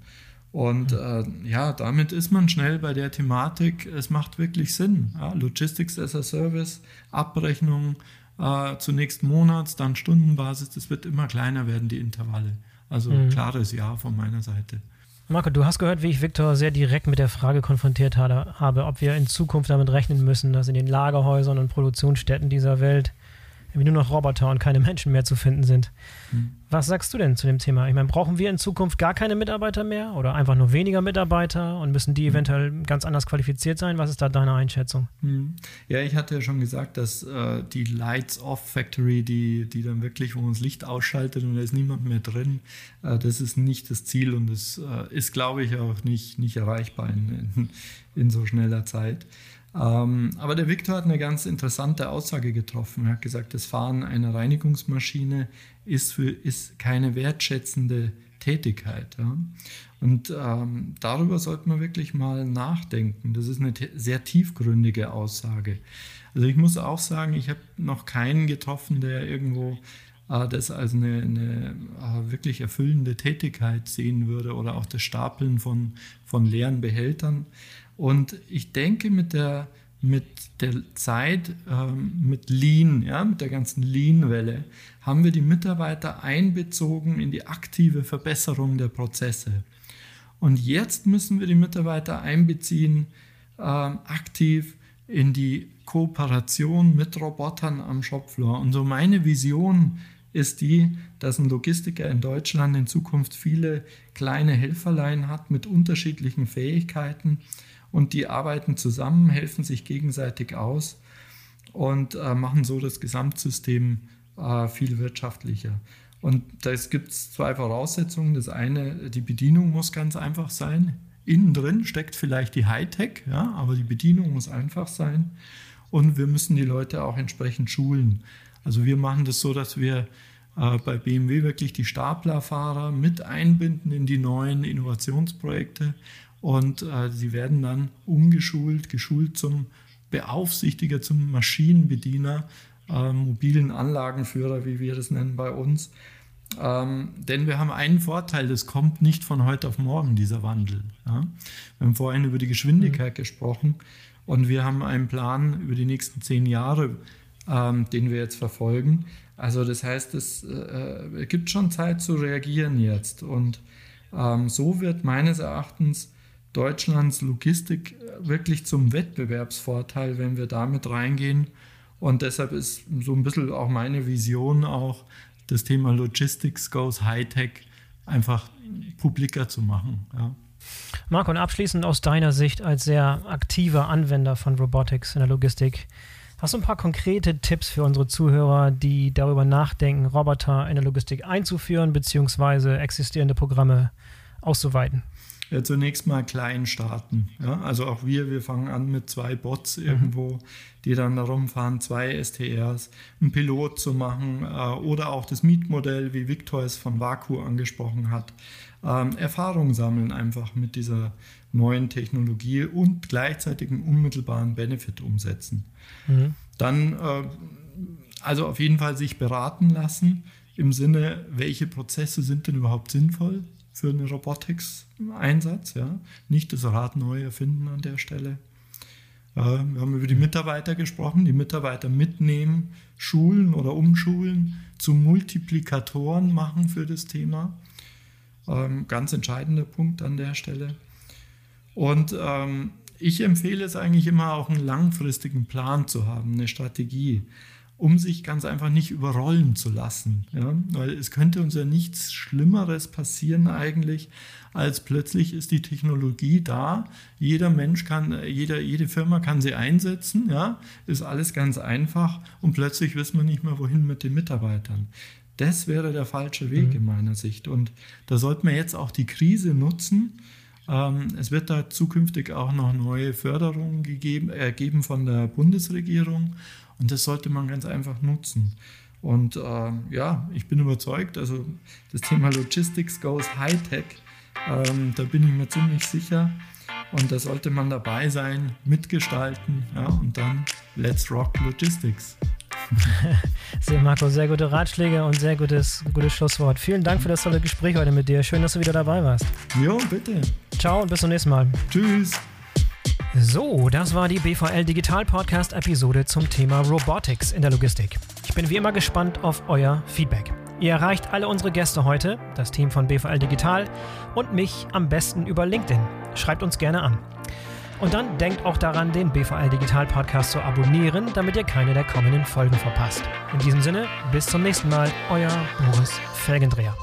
Und damit ist man schnell bei der Thematik. Es macht wirklich Sinn. Ja, Logistics as a Service, Abrechnung zunächst Monats, dann Stundenbasis. Das wird immer kleiner werden, die Intervalle. Also klares Ja von meiner Seite. Marco, du hast gehört, wie ich Viktor sehr direkt mit der Frage konfrontiert habe, ob wir in Zukunft damit rechnen müssen, dass in den Lagerhäusern und Produktionsstätten dieser Welt nur noch Roboter und keine Menschen mehr zu finden sind. Was sagst du denn zu dem Thema? Ich meine, brauchen wir in Zukunft gar keine Mitarbeiter mehr oder einfach nur weniger Mitarbeiter und müssen die eventuell ganz anders qualifiziert sein? Was ist da deine Einschätzung? Ja, ich hatte ja schon gesagt, dass die Lights-Off-Factory, die dann wirklich, wo man das Licht ausschaltet und da ist niemand mehr drin, das ist nicht das Ziel und das ist, glaube ich, auch nicht erreichbar in so schneller Zeit. Aber der Viktor hat eine ganz interessante Aussage getroffen. Er hat gesagt, das Fahren einer Reinigungsmaschine ist keine wertschätzende Tätigkeit. Ja? Und darüber sollte man wirklich mal nachdenken. Das ist eine sehr tiefgründige Aussage. Also ich muss auch sagen, ich habe noch keinen getroffen, der irgendwo das als eine wirklich erfüllende Tätigkeit sehen würde oder auch das Stapeln von leeren Behältern. Und ich denke, mit der Zeit, mit Lean, ja, mit der ganzen Lean-Welle, haben wir die Mitarbeiter einbezogen in die aktive Verbesserung der Prozesse. Und jetzt müssen wir die Mitarbeiter einbeziehen, aktiv in die Kooperation mit Robotern am Shopfloor. Und so meine Vision ist die, dass ein Logistiker in Deutschland in Zukunft viele kleine Helferlein hat mit unterschiedlichen Fähigkeiten. Und die arbeiten zusammen, helfen sich gegenseitig aus und machen so das Gesamtsystem viel wirtschaftlicher. Und da gibt es 2 Voraussetzungen. Das eine, die Bedienung muss ganz einfach sein. Innen drin steckt vielleicht die Hightech, ja, aber die Bedienung muss einfach sein. Und wir müssen die Leute auch entsprechend schulen. Also wir machen das so, dass wir bei BMW wirklich die Staplerfahrer mit einbinden in die neuen Innovationsprojekte. Und sie werden dann geschult zum Beaufsichtiger, zum Maschinenbediener, mobilen Anlagenführer, wie wir das nennen bei uns. Denn wir haben einen Vorteil, das kommt nicht von heute auf morgen, dieser Wandel. Ja? Wir haben vorhin über die Geschwindigkeit gesprochen und wir haben einen Plan über die nächsten 10 Jahre, den wir jetzt verfolgen. Also das heißt, es gibt schon Zeit zu reagieren jetzt und so wird meines Erachtens Deutschlands Logistik wirklich zum Wettbewerbsvorteil, wenn wir damit reingehen. Und deshalb ist so ein bisschen auch meine Vision auch, das Thema Logistics goes Hightech einfach publiker zu machen. Ja. Marco, und abschließend aus deiner Sicht als sehr aktiver Anwender von Robotics in der Logistik, hast du ein paar konkrete Tipps für unsere Zuhörer, die darüber nachdenken, Roboter in der Logistik einzuführen bzw. existierende Programme auszuweiten? zunächst mal klein starten. Ja? Also auch wir fangen an mit 2 Bots irgendwo, die dann da rumfahren, 2 STRs, einen Pilot zu machen oder auch das Mietmodell, wie Viktor es von Wacker angesprochen hat. Erfahrung sammeln einfach mit dieser neuen Technologie und gleichzeitig einen unmittelbaren Benefit umsetzen. Dann also auf jeden Fall sich beraten lassen im Sinne, welche Prozesse sind denn überhaupt sinnvoll für einen Robotics-Einsatz. Ja? Nicht das Rad neu erfinden an der Stelle. Wir haben über die Mitarbeiter gesprochen, die Mitarbeiter mitnehmen, schulen oder umschulen, zu Multiplikatoren machen für das Thema. Ganz entscheidender Punkt an der Stelle. Und ich empfehle es eigentlich immer auch, einen langfristigen Plan zu haben, eine Strategie, um sich ganz einfach nicht überrollen zu lassen. Ja? Weil es könnte uns ja nichts Schlimmeres passieren eigentlich, als plötzlich ist die Technologie da, jeder Mensch kann, jede Firma kann sie einsetzen, ja? Ist alles ganz einfach und plötzlich wissen wir nicht mehr, wohin mit den Mitarbeitern. Das wäre der falsche Weg in meiner Sicht. Und da sollten wir jetzt auch die Krise nutzen. Es wird da zukünftig auch noch neue Förderungen geben von der Bundesregierung und das sollte man ganz einfach nutzen. Und ja, ich bin überzeugt, also das Thema Logistics goes Hightech, da bin ich mir ziemlich sicher und da sollte man dabei sein, mitgestalten, ja, und dann let's rock Logistics. Sehr, Marco, sehr gute Ratschläge und sehr gutes Schlusswort. Vielen Dank für das tolle Gespräch heute mit dir. Schön, dass du wieder dabei warst. Jo, bitte. Ciao und bis zum nächsten Mal. Tschüss. So, das war die BVL-Digital-Podcast-Episode zum Thema Robotics in der Logistik. Ich bin wie immer gespannt auf euer Feedback. Ihr erreicht alle unsere Gäste heute, das Team von BVL Digital und mich am besten über LinkedIn. Schreibt uns gerne an. Und dann denkt auch daran, den BVL Digital Podcast zu abonnieren, damit ihr keine der kommenden Folgen verpasst. In diesem Sinne, bis zum nächsten Mal, euer Boris Felgendreher.